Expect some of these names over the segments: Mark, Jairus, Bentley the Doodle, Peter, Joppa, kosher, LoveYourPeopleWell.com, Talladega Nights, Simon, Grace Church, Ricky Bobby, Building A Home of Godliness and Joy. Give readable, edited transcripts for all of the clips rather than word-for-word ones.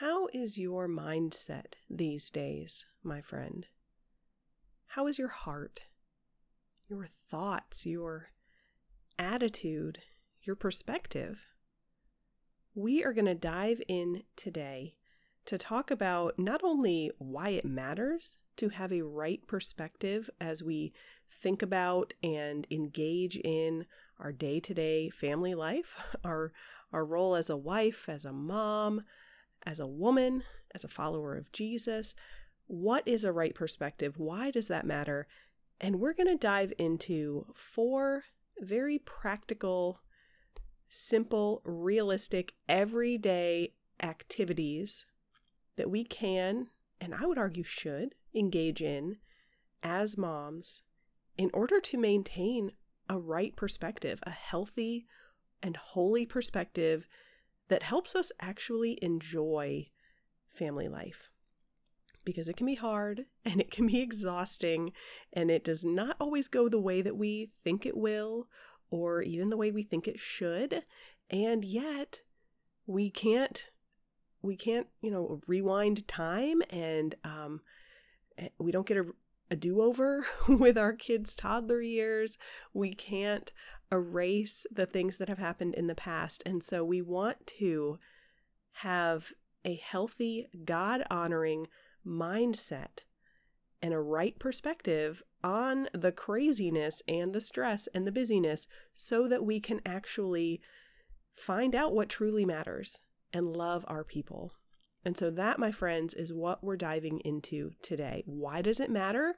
How is your mindset these days, my friend? How is your heart, your thoughts, your attitude, your perspective? We are going to dive in today to talk about not only why it matters to have a right perspective as we think about and engage in our day-to-day family life, our role as a wife, as a mom, as a woman, as a follower of Jesus. What is a right perspective? Why does that matter? And we're going to dive into 4 very practical, simple, realistic, everyday activities that we can, and I would argue should, engage in as moms in order to maintain a right perspective, a healthy and holy perspective that helps us actually enjoy family life. Because it can be hard and it can be exhausting and it does not always go the way that we think it will or even the way we think it should. And yet we can't, rewind time and we don't get a do-over with our kids' toddler years. We can't erase the things that have happened in the past. And so we want to have a healthy, God-honoring mindset and a right perspective on the craziness and the stress and the busyness so that we can actually find out what truly matters and love our people. And so that, my friends, is what we're diving into today. Why does it matter?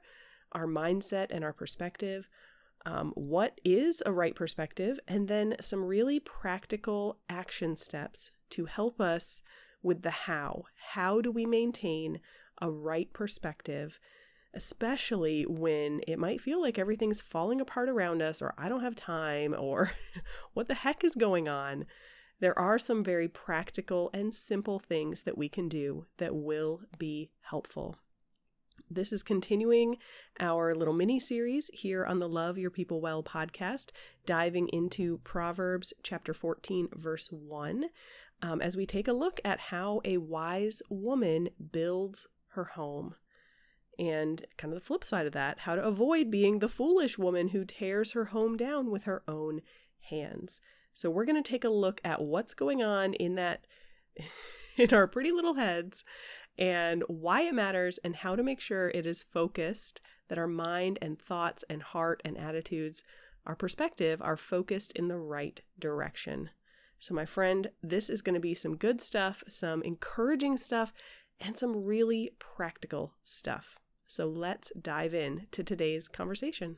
Our mindset and our perspective. What is a right perspective? And then some really practical action steps to help us with the how. How do we maintain a right perspective, especially when it might feel like everything's falling apart around us, or I don't have time, or what the heck is going on? There are some very practical and simple things that we can do that will be helpful. This is continuing our little mini-series here on the Love Your People Well podcast, diving into Proverbs chapter 14, verse 1, as we take a look at how a wise woman builds her home. And kind of the flip side of that, how to avoid being the foolish woman who tears her home down with her own hands. So we're going to take a look at what's going on in our pretty little heads and why it matters and how to make sure it is focused, that our mind and thoughts and heart and attitudes, our perspective, are focused in the right direction. So my friend, this is going to be some good stuff, some encouraging stuff, and some really practical stuff. So let's dive in to today's conversation.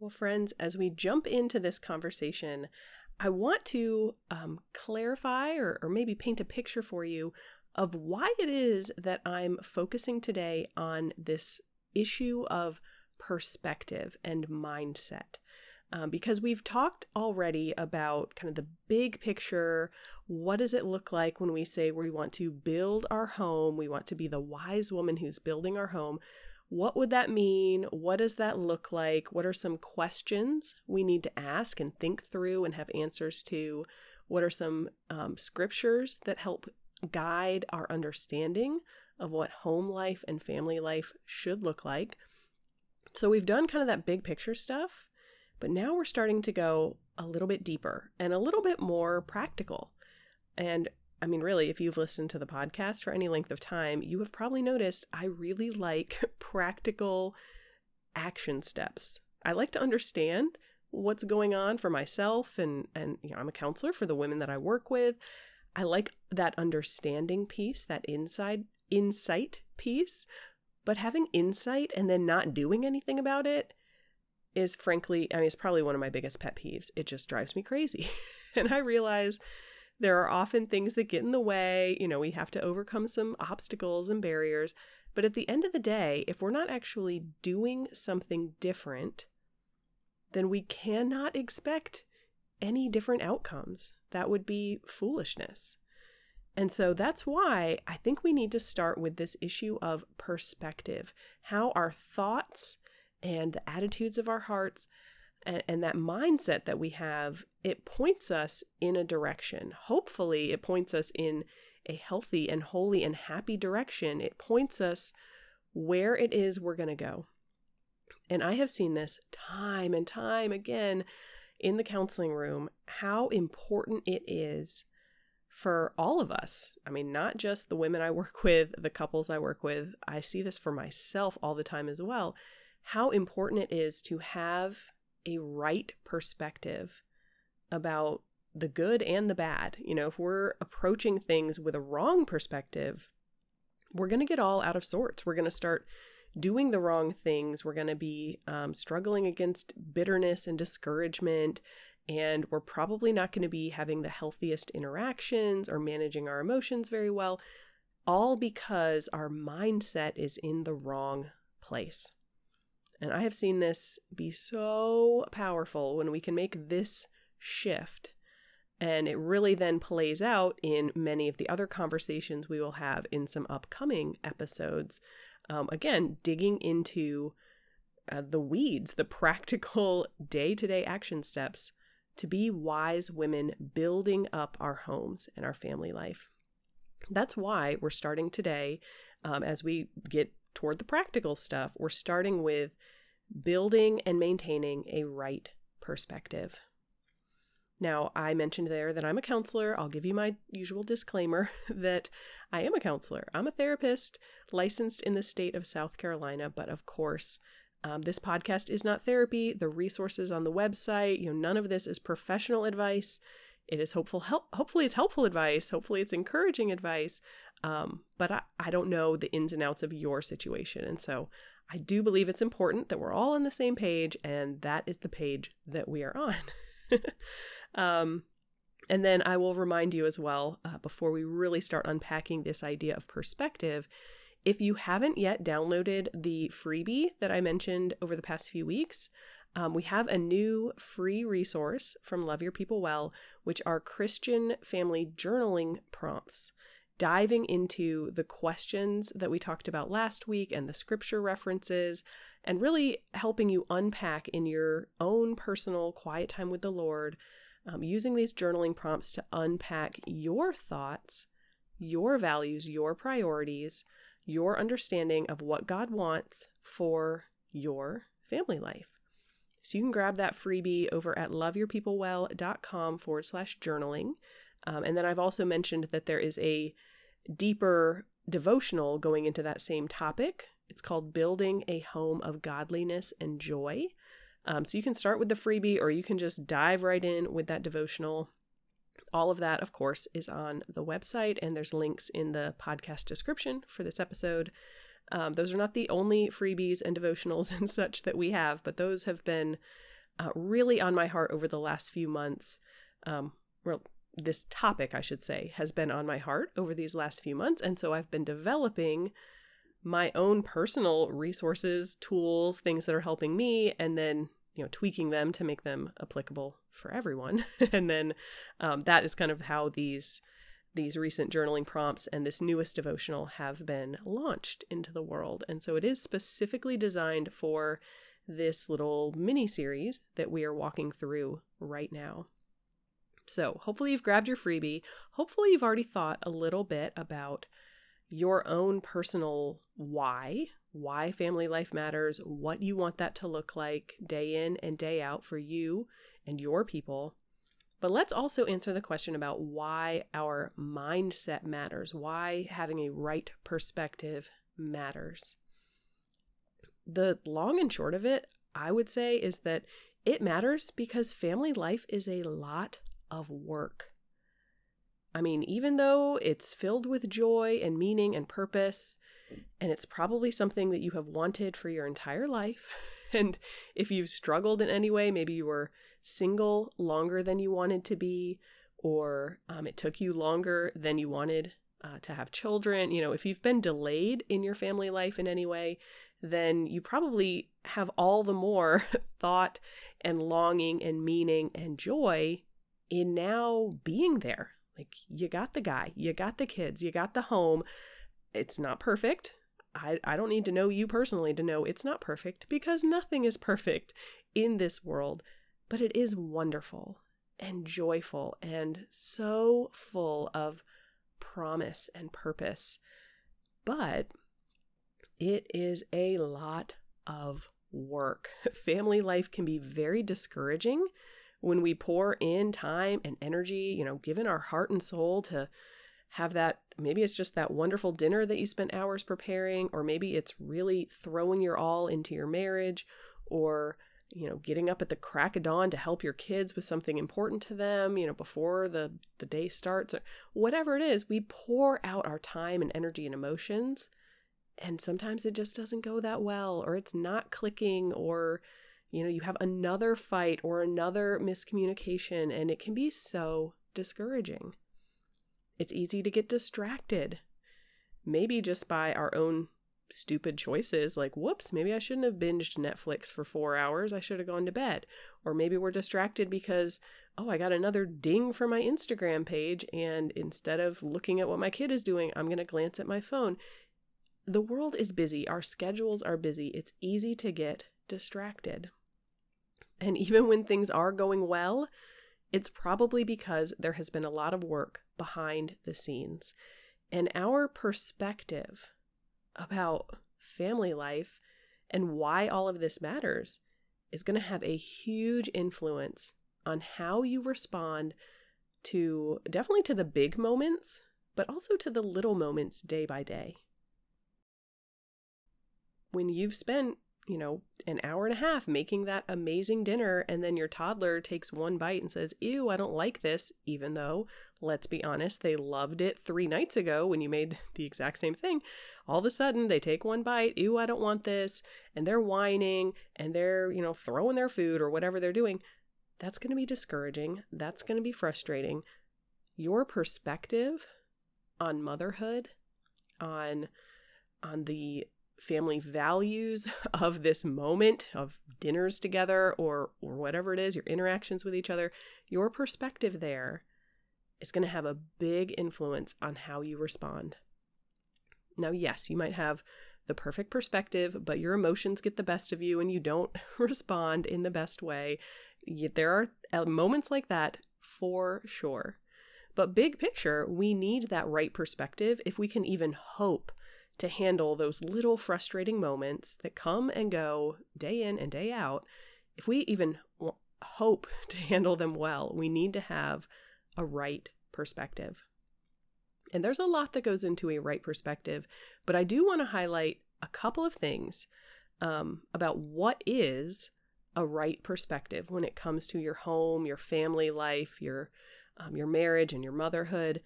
Well, friends, as we jump into this conversation, I want to clarify or maybe paint a picture for you of why it is that I'm focusing today on this issue of perspective and mindset. Because we've talked already about kind of the big picture. What does it look like when we say we want to build our home? We want to be the wise woman who's building our home. What would that mean? What does that look like? What are some questions we need to ask and think through and have answers to? What are some scriptures that help guide our understanding of what home life and family life should look like? So we've done kind of that big picture stuff, but now we're starting to go a little bit deeper and a little bit more practical. And I mean, really, if you've listened to the podcast for any length of time, you have probably noticed I really like practical action steps. I like to understand what's going on for myself and I'm a counselor for the women that I work with. I like that understanding piece, that insight piece. But having insight and then not doing anything about it is frankly, it's probably one of my biggest pet peeves. It just drives me crazy. And I realize There are often things that get in the way. You know, we have to overcome some obstacles and barriers. But at the end of the day, if we're not actually doing something different, then we cannot expect any different outcomes. That would be foolishness. And so that's why I think we need to start with this issue of perspective, how our thoughts and the attitudes of our hearts and that mindset that we have, it points us in a direction. Hopefully, it points us in a healthy and holy and happy direction. It points us where it is we're going to go. And I have seen this time and time again in the counseling room, how important it is for all of us. I mean, not just the women I work with, the couples I work with. I see this for myself all the time as well, how important it is to have a right perspective about the good and the bad. You know, if we're approaching things with a wrong perspective, we're going to get all out of sorts. We're going to start doing the wrong things. We're going to be struggling against bitterness and discouragement. And we're probably not going to be having the healthiest interactions or managing our emotions very well, all because our mindset is in the wrong place. And I have seen this be so powerful when we can make this shift. And it really then plays out in many of the other conversations we will have in some upcoming episodes. Again, digging into the weeds, the practical day-to-day action steps to be wise women building up our homes and our family life. That's why we're starting today, as we get toward the practical stuff, we're starting with building and maintaining a right perspective. Now, I mentioned there that I'm a counselor. I'll give you my usual disclaimer that I am a counselor. I'm a therapist licensed in the state of South Carolina, but of course, this podcast is not therapy. The resources on the website, none of this is professional advice. It is hopefully it's helpful advice. Hopefully it's encouraging advice. But I don't know the ins and outs of your situation. And so I do believe it's important that we're all on the same page, and that is the page that we are on. And then I will remind you as well, before we really start unpacking this idea of perspective, if you haven't yet downloaded the freebie that I mentioned over the past few weeks, we have a new free resource from Love Your People Well, which are Christian family journaling prompts, diving into the questions that we talked about last week and the scripture references, and really helping you unpack in your own personal quiet time with the Lord, using these journaling prompts to unpack your thoughts, your values, your priorities, your understanding of what God wants for your family life. So you can grab that freebie over at loveyourpeoplewell.com/journaling. And then I've also mentioned that there is a deeper devotional going into that same topic. It's called Building a Home of Godliness and Joy. So you can start with the freebie, or you can just dive right in with that devotional. All of that, of course, is on the website, and there's links in the podcast description for this episode. Those are not the only freebies and devotionals and such that we have, but those have been really on my heart over the last few months. Well, this topic, I should say, has been on my heart over these last few months, and so I've been developing my own personal resources, tools, things that are helping me, and then tweaking them to make them applicable for everyone. And then that is kind of how these recent journaling prompts and this newest devotional have been launched into the world. And so it is specifically designed for this little mini series that we are walking through right now. So hopefully you've grabbed your freebie. Hopefully you've already thought a little bit about your own personal why family life matters, what you want that to look like day in and day out for you and your people. But let's also answer the question about why our mindset matters, why having a right perspective matters. The long and short of it, I would say, is that it matters because family life is a lot of work. I mean, even though it's filled with joy and meaning and purpose, and it's probably something that you have wanted for your entire life. And if you've struggled in any way, maybe you were single longer than you wanted to be, or it took you longer than you wanted to have children. You know, if you've been delayed in your family life in any way, then you probably have all the more thought and longing and meaning and joy in now being there. Like, you got the guy, you got the kids, you got the home. It's not perfect. I don't need to know you personally to know it's not perfect, because nothing is perfect in this world, but it is wonderful and joyful and so full of promise and purpose. But it is a lot of work. Family life can be very discouraging when we pour in time and energy, you know, giving our heart and soul to have that. Maybe it's just that wonderful dinner that you spent hours preparing, or maybe it's really throwing your all into your marriage, or, you know, getting up at the crack of dawn to help your kids with something important to them, you know, before the day starts, or whatever it is. We pour out our time and energy and emotions, and sometimes it just doesn't go that well, or it's not clicking, or, you know, you have another fight or another miscommunication, and it can be so discouraging. It's easy to get distracted, maybe just by our own stupid choices, like, whoops, maybe I shouldn't have binged Netflix for 4 hours. I should have gone to bed. Or maybe we're distracted because, oh, I got another ding for my Instagram page, and instead of looking at what my kid is doing, I'm going to glance at my phone. The world is busy. Our schedules are busy. It's easy to get distracted. And even when things are going well, it's probably because there has been a lot of work behind the scenes. And our perspective about family life and why all of this matters is going to have a huge influence on how you respond to, definitely to the big moments, but also to the little moments day by day. When you've spent, you know, an hour and a half making that amazing dinner, and then your toddler takes one bite and says, ew, I don't like this, even though, let's be honest, they loved it 3 nights ago when you made the exact same thing. All of a sudden they take one bite, ew, I don't want this, and they're whining, and they're, you know, throwing their food or whatever they're doing. That's going to be discouraging. That's going to be frustrating. Your perspective on motherhood, on the family values of this moment of dinners together or whatever it is, your interactions with each other, your perspective there is going to have a big influence on how you respond. Now, yes, you might have the perfect perspective, but your emotions get the best of you and you don't respond in the best way. There are moments like that for sure. But big picture, we need that right perspective if we can even hope to handle those little frustrating moments that come and go day in and day out. If we even hope to handle them well, we need to have a right perspective. And there's a lot that goes into a right perspective, but I do want to highlight a couple of things about what is a right perspective when it comes to your home, your family life, your marriage, and your motherhood.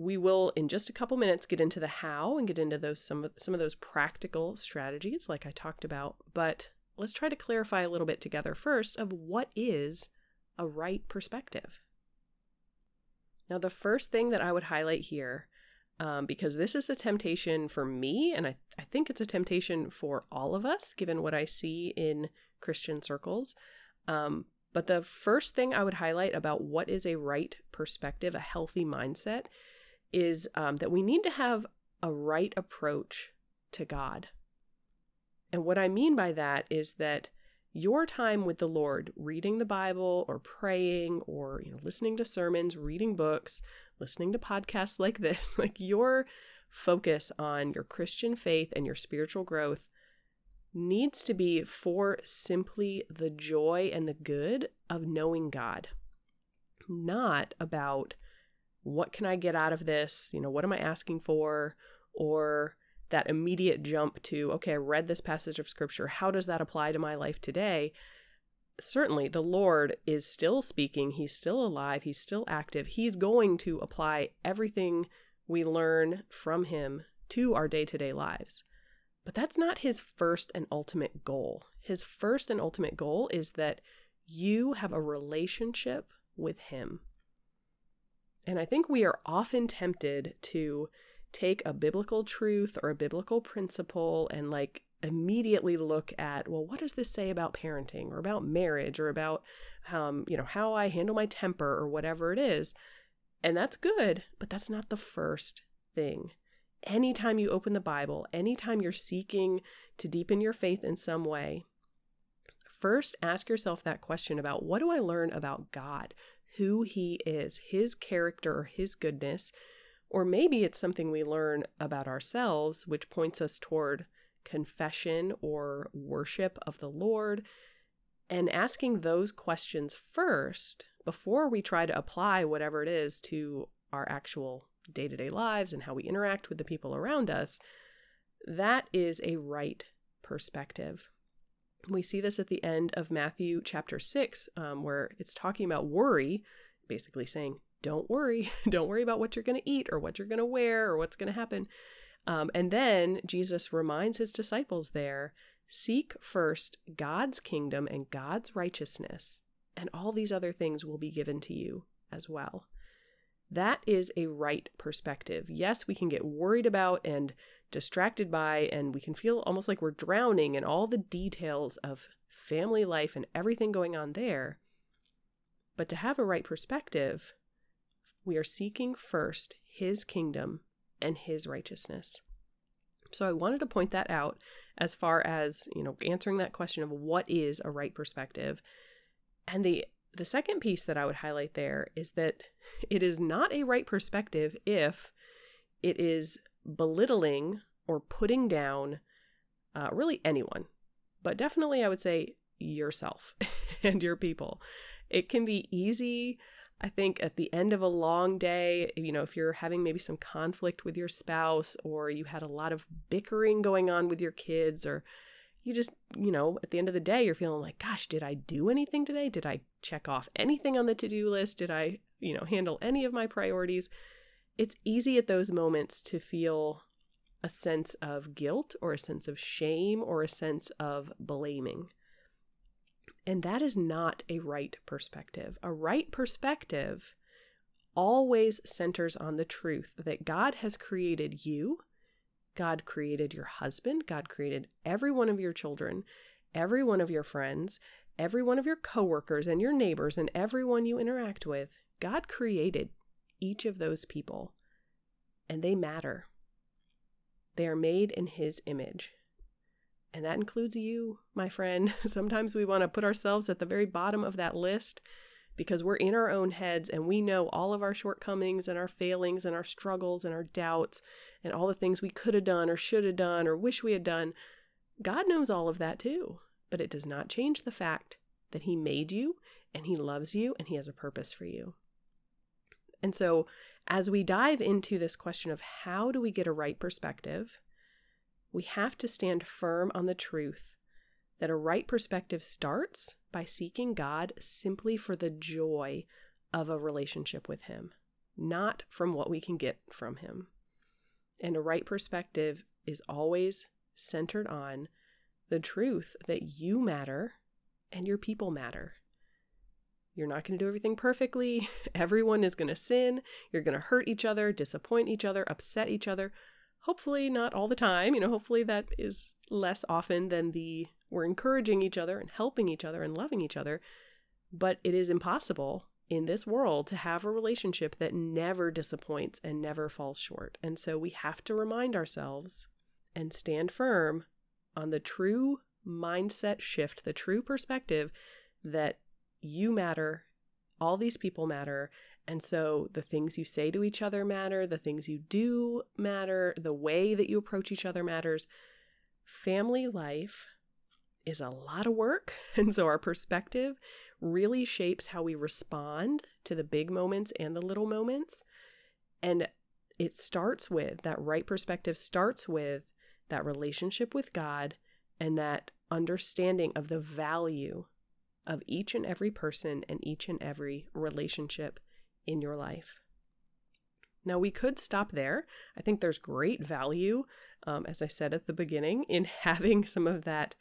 We will, in just a couple minutes, get into the how and get into those some of those practical strategies like I talked about, but let's try to clarify a little bit together first of what is a right perspective. Now, the first thing that I would highlight here, because this is a temptation for me, and I think it's a temptation for all of us, given what I see in Christian circles, but the first thing I would highlight about what is a right perspective, a healthy mindset, is that we need to have a right approach to God. And what I mean by that is that your time with the Lord, reading the Bible or praying or, you know, listening to sermons, reading books, listening to podcasts like this, like your focus on your Christian faith and your spiritual growth needs to be for simply the joy and the good of knowing God, not about what can I get out of this? You know, what am I asking for? Or that immediate jump to, okay, I read this passage of scripture. How does that apply to my life today? Certainly the Lord is still speaking. He's still alive. He's still active. He's going to apply everything we learn from him to our day-to-day lives. But that's not his first and ultimate goal. His first and ultimate goal is that you have a relationship with him. And I think we are often tempted to take a biblical truth or a biblical principle and like immediately look at, well, what does this say about parenting or about marriage or about, how I handle my temper or whatever it is. And that's good, but that's not the first thing. Anytime you open the Bible, anytime you're seeking to deepen your faith in some way, first ask yourself that question about what do I learn about God, who He is, His character, or His goodness, or maybe it's something we learn about ourselves, which points us toward confession or worship of the Lord, and asking those questions first before we try to apply whatever it is to our actual day-to-day lives and how we interact with the people around us. That is a right perspective. We see this at the end of Matthew chapter 6, where it's talking about worry, basically saying, don't worry. Don't worry about what you're going to eat or what you're going to wear or what's going to happen. And then Jesus reminds his disciples there, seek first God's kingdom and God's righteousness, and all these other things will be given to you as well. That is a right perspective. Yes, we can get worried about and distracted by, and we can feel almost like we're drowning in all the details of family life and everything going on there. But to have a right perspective, we are seeking first His kingdom and His righteousness. So I wanted to point that out as far as, answering that question of what is a right perspective. And the second piece that I would highlight there is that it is not a right perspective if it is belittling or putting down really anyone, but definitely I would say yourself and your people. It can be easy, I think, at the end of a long day, if you're having maybe some conflict with your spouse or you had a lot of bickering going on with your kids, or you just, at the end of the day, you're feeling like, gosh, did I do anything today? Did I check off anything on the to-do list? Did I, handle any of my priorities? It's easy at those moments to feel a sense of guilt or a sense of shame or a sense of blaming. And that is not a right perspective. A right perspective always centers on the truth that God has created you. God created your husband. God created every one of your children, every one of your friends, every one of your coworkers and your neighbors and everyone you interact with. God created each of those people, and they matter. They are made in His image. And that includes you, my friend. Sometimes we want to put ourselves at the very bottom of that list because we're in our own heads and we know all of our shortcomings and our failings and our struggles and our doubts and all the things we could have done or should have done or wish we had done. God knows all of that too, but it does not change the fact that He made you and He loves you and He has a purpose for you. And so as we dive into this question of how do we get a right perspective, we have to stand firm on the truth that a right perspective starts by seeking God simply for the joy of a relationship with Him, not from what we can get from Him. And a right perspective is always centered on the truth that you matter and your people matter. You're not going to do everything perfectly. Everyone is going to sin. You're going to hurt each other, disappoint each other, upset each other. Hopefully not all the time. Hopefully that is less often than we're encouraging each other and helping each other and loving each other. But it is impossible in this world to have a relationship that never disappoints and never falls short. And so we have to remind ourselves and stand firm on the true mindset shift, the true perspective that you matter, all these people matter. And so the things you say to each other matter, the things you do matter, the way that you approach each other matters. Family life is a lot of work. And so our perspective really shapes how we respond to the big moments and the little moments. And it starts with that right perspective, starts with that relationship with God and that understanding of the value of each and every person and each and every relationship in your life. Now, we could stop there. I think there's great value, as I said at the beginning, in having some of that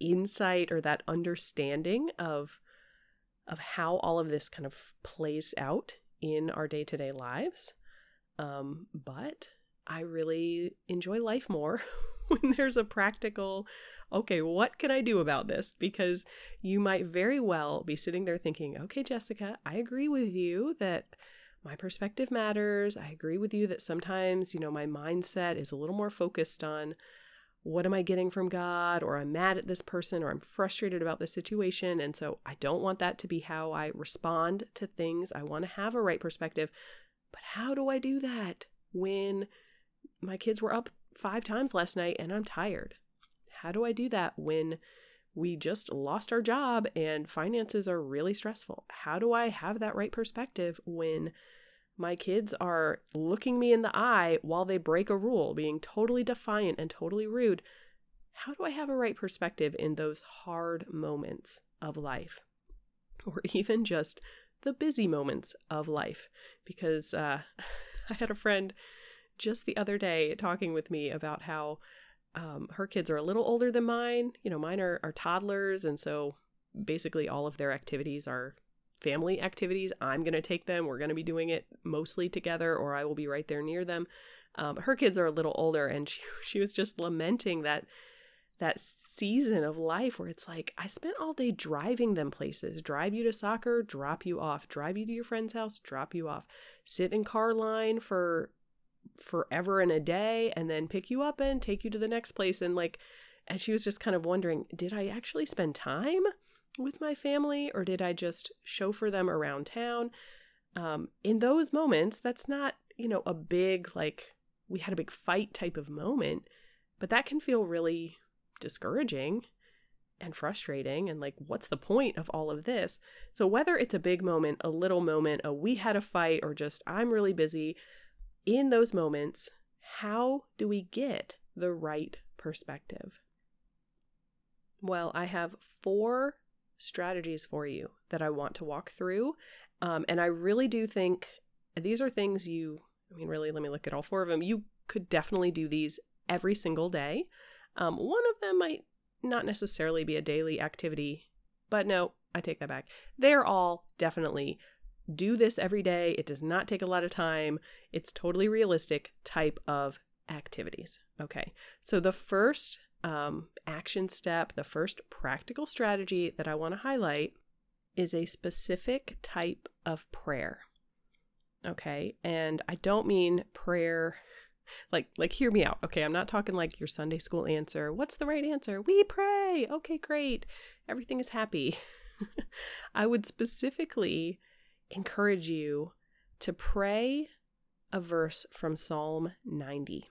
insight or that understanding of how all of this kind of plays out in our day-to-day lives. But I really enjoy life more when there's a practical, okay, what can I do about this? Because you might very well be sitting there thinking, okay, Jessica, I agree with you that my perspective matters. I agree with you that sometimes, you know, my mindset is a little more focused on what am I getting from God, or I'm mad at this person, or I'm frustrated about this situation. And so I don't want that to be how I respond to things. I want to have a right perspective. But how do I do that when my kids were up 5 times last night and I'm tired? How do I do that when we just lost our job and finances are really stressful? How do I have that right perspective when my kids are looking me in the eye while they break a rule, being totally defiant and totally rude? How do I have a right perspective in those hard moments of life, or even just the busy moments of life? Because I had a friend just the other day talking with me about how her kids are a little older than mine. You know, mine are toddlers, and so basically all of their activities are family activities. I'm going to take them. We're going to be doing it mostly together, or I will be right there near them. Her kids are a little older, and she was just lamenting that season of life where it's like, I spent all day driving them places. Drive you to soccer, drop you off. Drive you to your friend's house, drop you off. Sit in car line for forever and a day, and then pick you up and take you to the next place. And she was just kind of wondering, did I actually spend time with my family, or did I just chauffeur them around town? In those moments, that's not, you know, a big, like, we had a big fight type of moment, but that can feel really discouraging and frustrating. And like, what's the point of all of this? So whether it's a big moment, a little moment, a we had a fight, or just I'm really busy, in those moments, how do we get the right perspective? Well, I have 4 strategies for you that I want to walk through. And I really do think these are things really, let me look at all 4 of them. You could definitely do these every single day. One of them might not necessarily be a daily activity, but no, I take that back. They're all definitely do this every day. It does not take a lot of time. It's totally realistic type of activities. Okay. So the first action step, the first practical strategy that I want to highlight is a specific type of prayer. Okay. And I don't mean prayer, like hear me out. Okay. I'm not talking like your Sunday school answer. What's the right answer? We pray. Okay, great. Everything is happy. I would specifically encourage you to pray a verse from Psalm 90.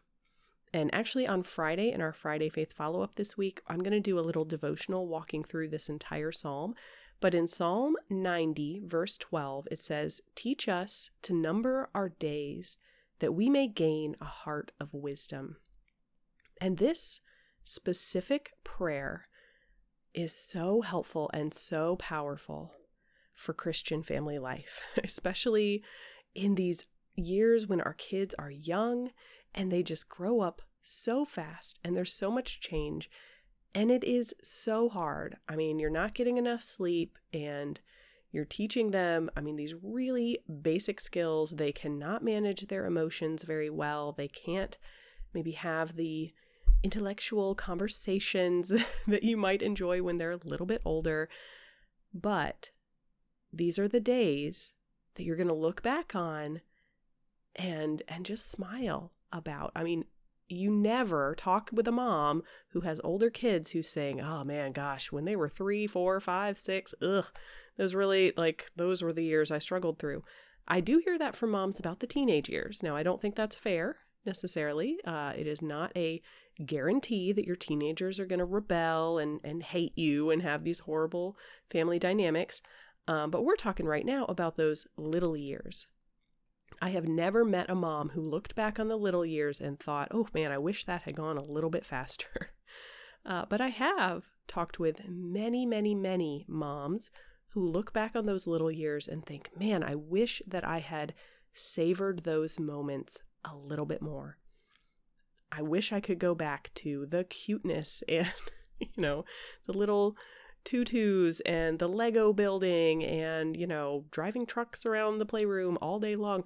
And actually on Friday, in our Friday Faith follow-up this week, I'm going to do a little devotional walking through this entire Psalm. But in Psalm 90, verse 12, it says, "Teach us to number our days that we may gain a heart of wisdom." And this specific prayer is so helpful and so powerful for Christian family life, especially in these years when our kids are young and they just grow up so fast and there's so much change and it is so hard. I mean, you're not getting enough sleep and you're teaching them, I mean, these really basic skills. They cannot manage their emotions very well. They can't maybe have the intellectual conversations that you might enjoy when they're a little bit older, but these are the days that you're going to look back on and just smile about. I mean, you never talk with a mom who has older kids who's saying, oh man, gosh, when they were 3, 4, 5, 6, those really, like, those were the years I struggled through. I do hear that from moms about the teenage years. Now, I don't think that's fair necessarily. It is not a guarantee that your teenagers are going to rebel and hate you and have these horrible family dynamics. But we're talking right now about those little years. I have never met a mom who looked back on the little years and thought, oh man, I wish that had gone a little bit faster. But I have talked with many, many, many moms who look back on those little years and think, man, I wish that I had savored those moments a little bit more. I wish I could go back to the cuteness and, you know, the little tutus and the Lego building and, you know, driving trucks around the playroom all day long,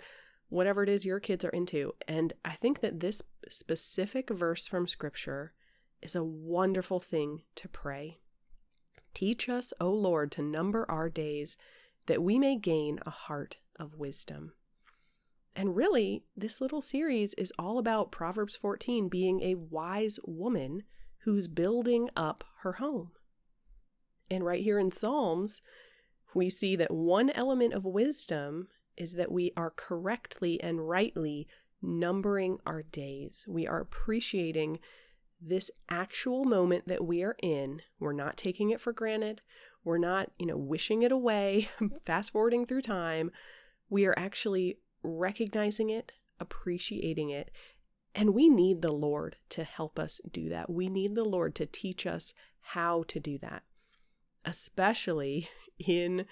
whatever it is your kids are into. And I think that this specific verse from Scripture is a wonderful thing to pray. Teach us, O Lord, to number our days that we may gain a heart of wisdom. And really, this little series is all about Proverbs 14 being a wise woman who's building up her home. And right here in Psalms, we see that one element of wisdom is that we are correctly and rightly numbering our days. We are appreciating this actual moment that we are in. We're not taking it for granted. We're not, wishing it away, fast forwarding through time. We are actually recognizing it, appreciating it. And we need the Lord to help us do that. We need the Lord to teach us how to do that, especially in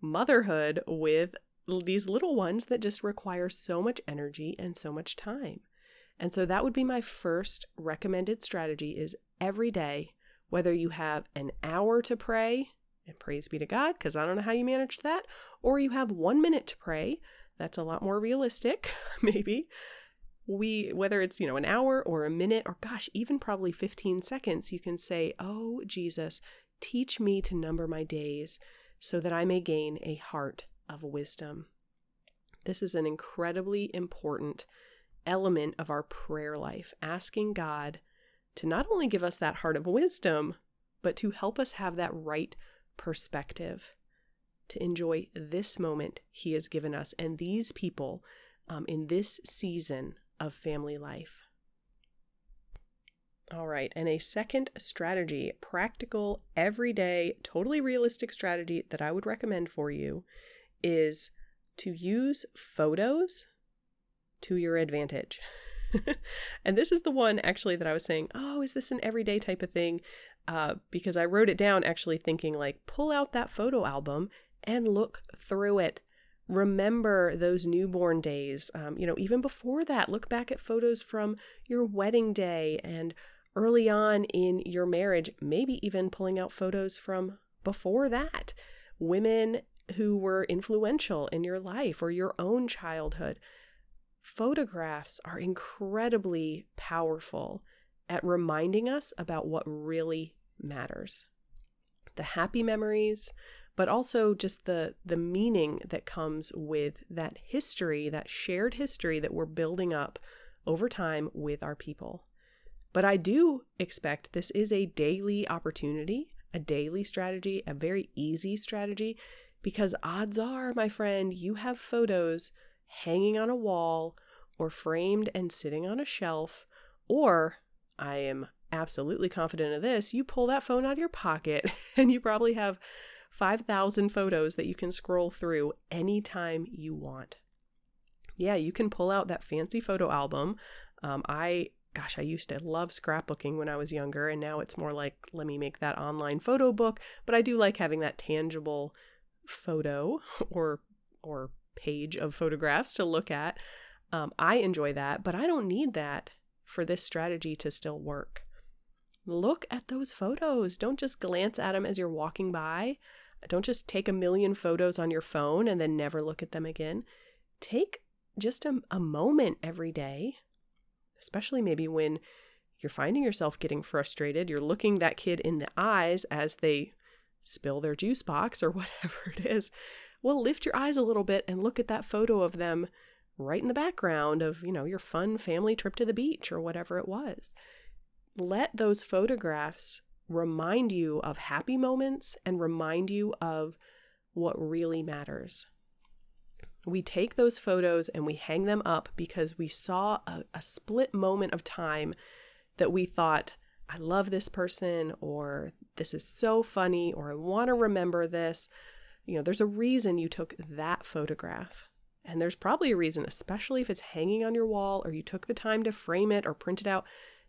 motherhood with these little ones that just require so much energy and so much time. And so that would be my first recommended strategy is every day, whether you have an hour to pray, and praise be to God, because I don't know how you managed that, or you have 1 minute to pray, that's a lot more realistic, maybe. Whether it's, an hour or a minute, or gosh, even probably 15 seconds, you can say, oh, Jesus, teach me to number my days so that I may gain a heart of wisdom. This is an incredibly important element of our prayer life, asking God to not only give us that heart of wisdom, but to help us have that right perspective to enjoy this moment He has given us and these people in this season of family life. All right, and a second strategy, practical, everyday, totally realistic strategy that I would recommend for you is to use photos to your advantage. And this is the one actually that I was saying, oh, is this an everyday type of thing? Because I wrote it down actually thinking like, pull out that photo album and look through it. Remember those newborn days. Even before that, look back at photos from your wedding day and early on in your marriage, maybe even pulling out photos from before that, women who were influential in your life or your own childhood. Photographs are incredibly powerful at reminding us about what really matters. The happy memories, but also just the meaning that comes with that history, that shared history that we're building up over time with our people. But I do expect this is a daily opportunity, a daily strategy, a very easy strategy, because odds are, my friend, you have photos hanging on a wall or framed and sitting on a shelf, or I am absolutely confident of this, you pull that phone out of your pocket and you probably have 5,000 photos that you can scroll through anytime you want. Yeah, you can pull out that fancy photo album. I used to love scrapbooking when I was younger, and now it's more like, let me make that online photo book. But I do like having that tangible photo or page of photographs to look at. I enjoy that, but I don't need that for this strategy to still work. Look at those photos. Don't just glance at them as you're walking by. Don't just take 1 million photos on your phone and then never look at them again. Take just a moment every day, especially maybe when you're finding yourself getting frustrated. You're looking that kid in the eyes as they spill their juice box or whatever it is. Well, lift your eyes a little bit and look at that photo of them right in the background of, your fun family trip to the beach or whatever it was. Let those photographs remind you of happy moments and remind you of what really matters. We take those photos and we hang them up because we saw a split moment of time that we thought, I love this person, or this is so funny, or I want to remember this. There's a reason you took that photograph. And there's probably a reason, especially if it's hanging on your wall or you took the time to frame it or print it out.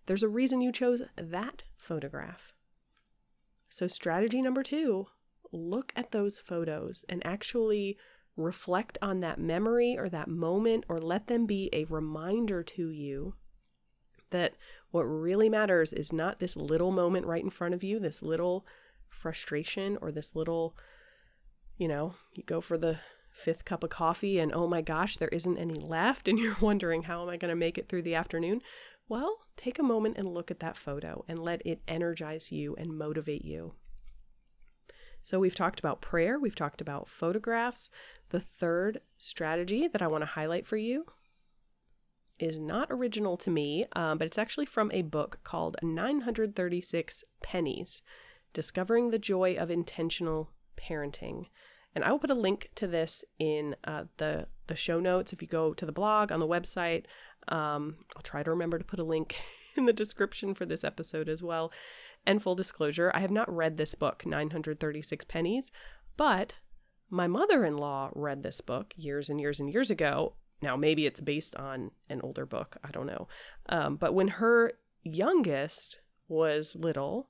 There's a reason you chose that photograph. So strategy number 2, look at those photos and actually reflect on that memory or that moment, or let them be a reminder to you that what really matters is not this little moment right in front of you, this little frustration or this little, you go for the fifth cup of coffee and oh my gosh, there isn't any left. And you're wondering, how am I going to make it through the afternoon? Well, take a moment and look at that photo and let it energize you and motivate you. So we've talked about prayer. We've talked about photographs. The third strategy that I want to highlight for you is not original to me, but it's actually from a book called 936 Pennies, Discovering the Joy of Intentional Parenting. And I will put a link to this in the show notes. If you go to the blog on the website, I'll try to remember to put a link in the description for this episode as well. And full disclosure, I have not read this book, 936 Pennies, but my mother-in-law read this book years and years and years ago. Now, maybe it's based on an older book. I don't know. But when her youngest was little,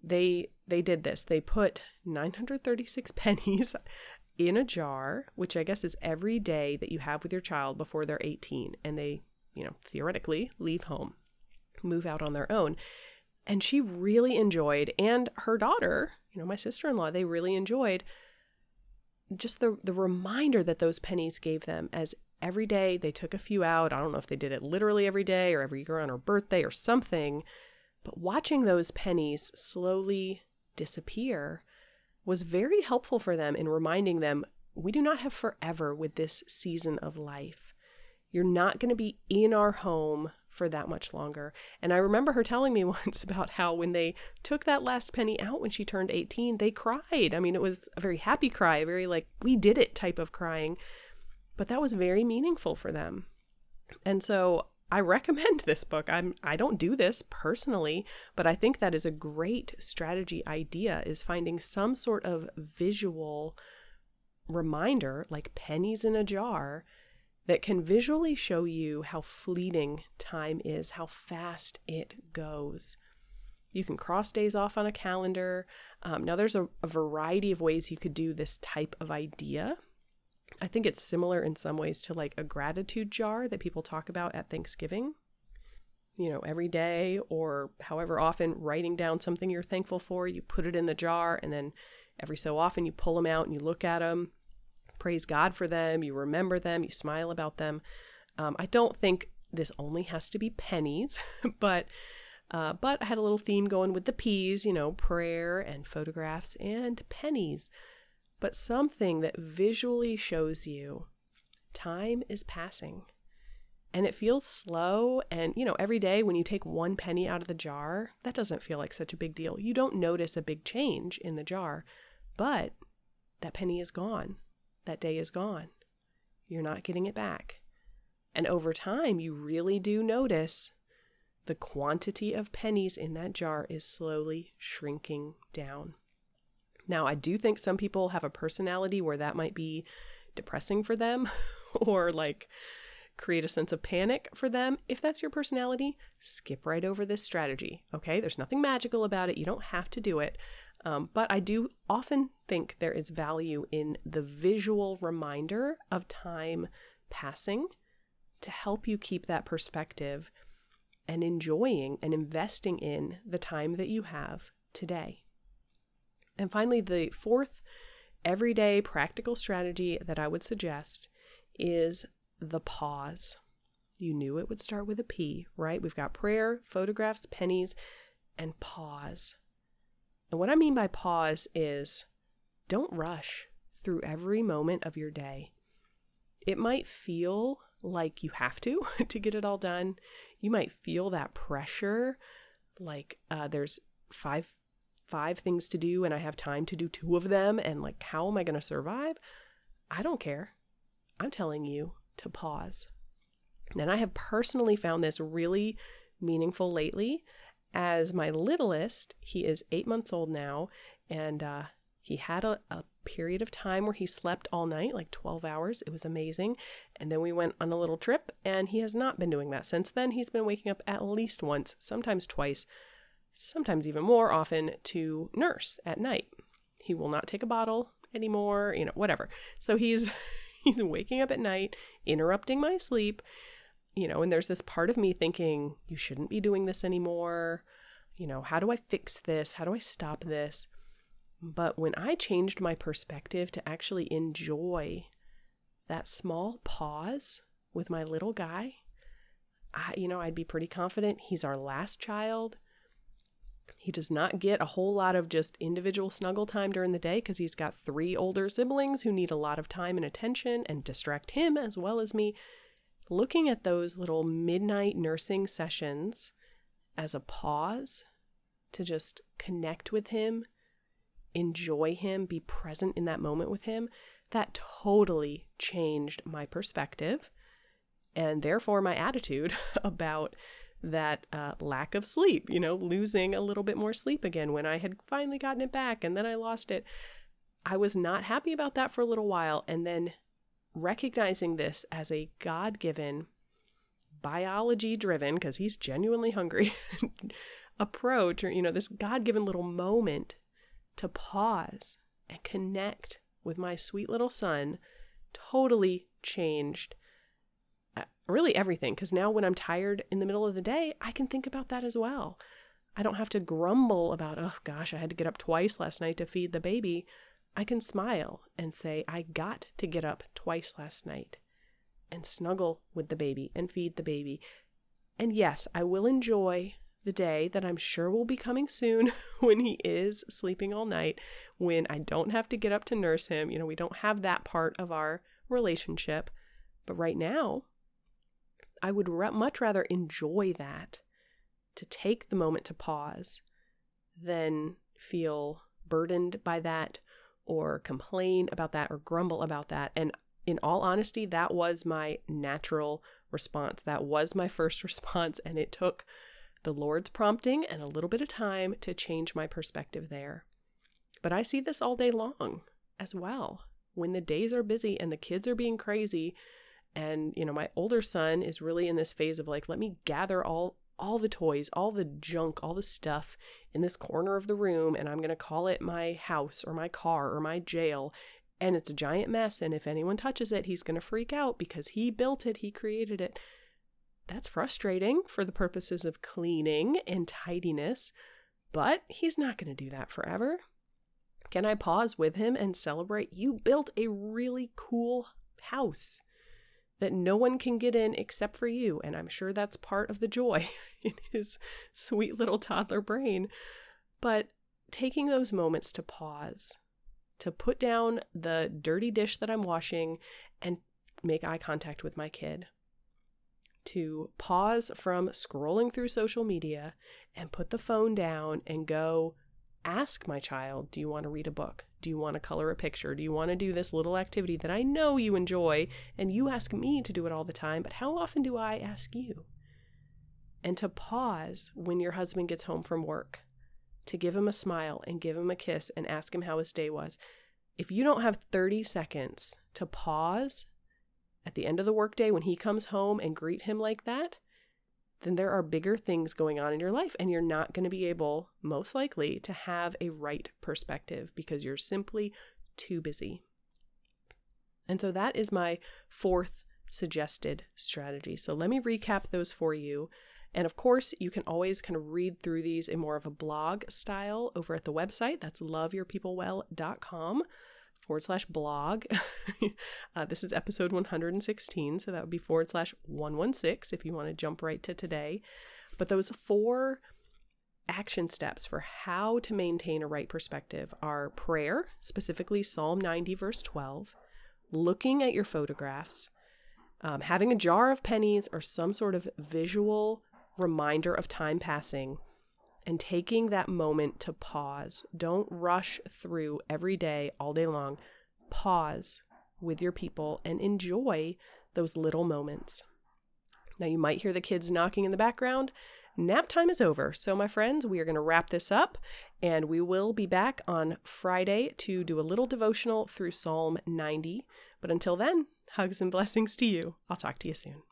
they did this. They put 936 pennies in a jar, which I guess is every day that you have with your child before they're 18. And they, theoretically leave home, move out on their own. And she really enjoyed, and her daughter, my sister-in-law, they really enjoyed just the reminder that those pennies gave them, as every day they took a few out. I don't know if they did it literally every day or every year on her birthday or something, but watching those pennies slowly disappear was very helpful for them in reminding them, we do not have forever with this season of life. You're not going to be in our home for that much longer. And I remember her telling me once about how when they took that last penny out when she turned 18, they cried. I mean, it was a very happy cry, very like, we did it type of crying. But that was very meaningful for them. And so I recommend this book. I don't do this personally, but I think that is a great strategy idea, is finding some sort of visual reminder, like pennies in a jar, that can visually show you how fleeting time is, how fast it goes. You can cross days off on a calendar. Now there's a variety of ways you could do this type of idea. I think it's similar in some ways to like a gratitude jar that people talk about at Thanksgiving. Every day or however often, writing down something you're thankful for, you put it in the jar, and then every so often you pull them out and you look at them. Praise God for them, you remember them, you smile about them. I don't think this only has to be pennies, but I had a little theme going with the P's, prayer and photographs and pennies. But something that visually shows you time is passing, and it feels slow. And, every day when you take one penny out of the jar, that doesn't feel like such a big deal. You don't notice a big change in the jar, but that penny is gone. That day is gone. You're not getting it back. And over time, you really do notice the quantity of pennies in that jar is slowly shrinking down. Now, I do think some people have a personality where that might be depressing for them or like create a sense of panic for them. If that's your personality, skip right over this strategy. Okay? There's nothing magical about it. You don't have to do it. But I do often think there is value in the visual reminder of time passing to help you keep that perspective and enjoying and investing in the time that you have today. And finally, the fourth everyday practical strategy that I would suggest is the pause. You knew it would start with a P, right? We've got prayer, photographs, pennies, and pause. And what I mean by pause is don't rush through every moment of your day. It might feel like you have to get it all done. You might feel that pressure, like there's five things to do and I have time to do two of them, and like, how am I going to survive? I don't care. I'm telling you to pause. And I have personally found this really meaningful lately. As my littlest, he is 8 months old now, and he had a period of time where he slept all night, like 12 hours. It was amazing. And then we went on a little trip, and he has not been doing that since then. He's been waking up at least once, sometimes twice, sometimes even more often, to nurse at night. He will not take a bottle anymore, whatever. So he's waking up at night, interrupting my sleep. And there's this part of me thinking, you shouldn't be doing this anymore. How do I fix this? How do I stop this? But when I changed my perspective to actually enjoy that small pause with my little guy, I'd be pretty confident he's our last child. He does not get a whole lot of just individual snuggle time during the day because he's got 3 older siblings who need a lot of time and attention and distract him as well as me. Looking at those little midnight nursing sessions as a pause to just connect with him, enjoy him, be present in that moment with him, that totally changed my perspective and therefore my attitude about that lack of sleep, losing a little bit more sleep again when I had finally gotten it back and then I lost it. I was not happy about that for a little while, and then recognizing this as a God-given, biology-driven, because he's genuinely hungry, approach, or, this God-given little moment to pause and connect with my sweet little son totally changed really everything, because now when I'm tired in the middle of the day, I can think about that as well. I don't have to grumble about, oh gosh, I had to get up twice last night to feed the baby. I can smile and say, I got to get up twice last night and snuggle with the baby and feed the baby. And yes, I will enjoy the day that I'm sure will be coming soon when he is sleeping all night, when I don't have to get up to nurse him. We don't have that part of our relationship. But right now, I would much rather enjoy that, to take the moment to pause, than feel burdened by that or complain about that or grumble about that. And in all honesty, that was my natural response. That was my first response. And it took the Lord's prompting and a little bit of time to change my perspective there. But I see this all day long as well. When the days are busy and the kids are being crazy, and, my older son is really in this phase of let me gather all the toys, all the junk, all the stuff in this corner of the room, and I'm going to call it my house or my car or my jail. And it's a giant mess. And if anyone touches it, he's going to freak out because he built it, he created it. That's frustrating for the purposes of cleaning and tidiness, but he's not going to do that forever. Can I pause with him and celebrate? You built a really cool house that no one can get in except for you. And I'm sure that's part of the joy in his sweet little toddler brain. But taking those moments to pause, to put down the dirty dish that I'm washing and make eye contact with my kid, to pause from scrolling through social media and put the phone down and go ask my child, do you want to read a book? Do you want to color a picture? Do you want to do this little activity that I know you enjoy, and you ask me to do it all the time, but how often do I ask you? And to pause when your husband gets home from work, to give him a smile and give him a kiss and ask him how his day was. If you don't have 30 seconds to pause at the end of the workday when he comes home and greet him like that, then there are bigger things going on in your life, and you're not going to be able, most likely, to have a right perspective because you're simply too busy. And so that is my 4th suggested strategy. So let me recap those for you. And of course, you can always kind of read through these in more of a blog style over at the website. That's LoveYourPeopleWell.com. /blog. This is episode 116, so that would be /116 if you want to jump right to today. But those 4 action steps for how to maintain a right perspective are prayer, specifically Psalm 90, verse 12, looking at your photographs, having a jar of pennies or some sort of visual reminder of time passing, and taking that moment to pause. Don't rush through every day, all day long. Pause with your people and enjoy those little moments. Now, you might hear the kids knocking in the background. Nap time is over. So, my friends, we are going to wrap this up, and we will be back on Friday to do a little devotional through Psalm 90. But until then, hugs and blessings to you. I'll talk to you soon.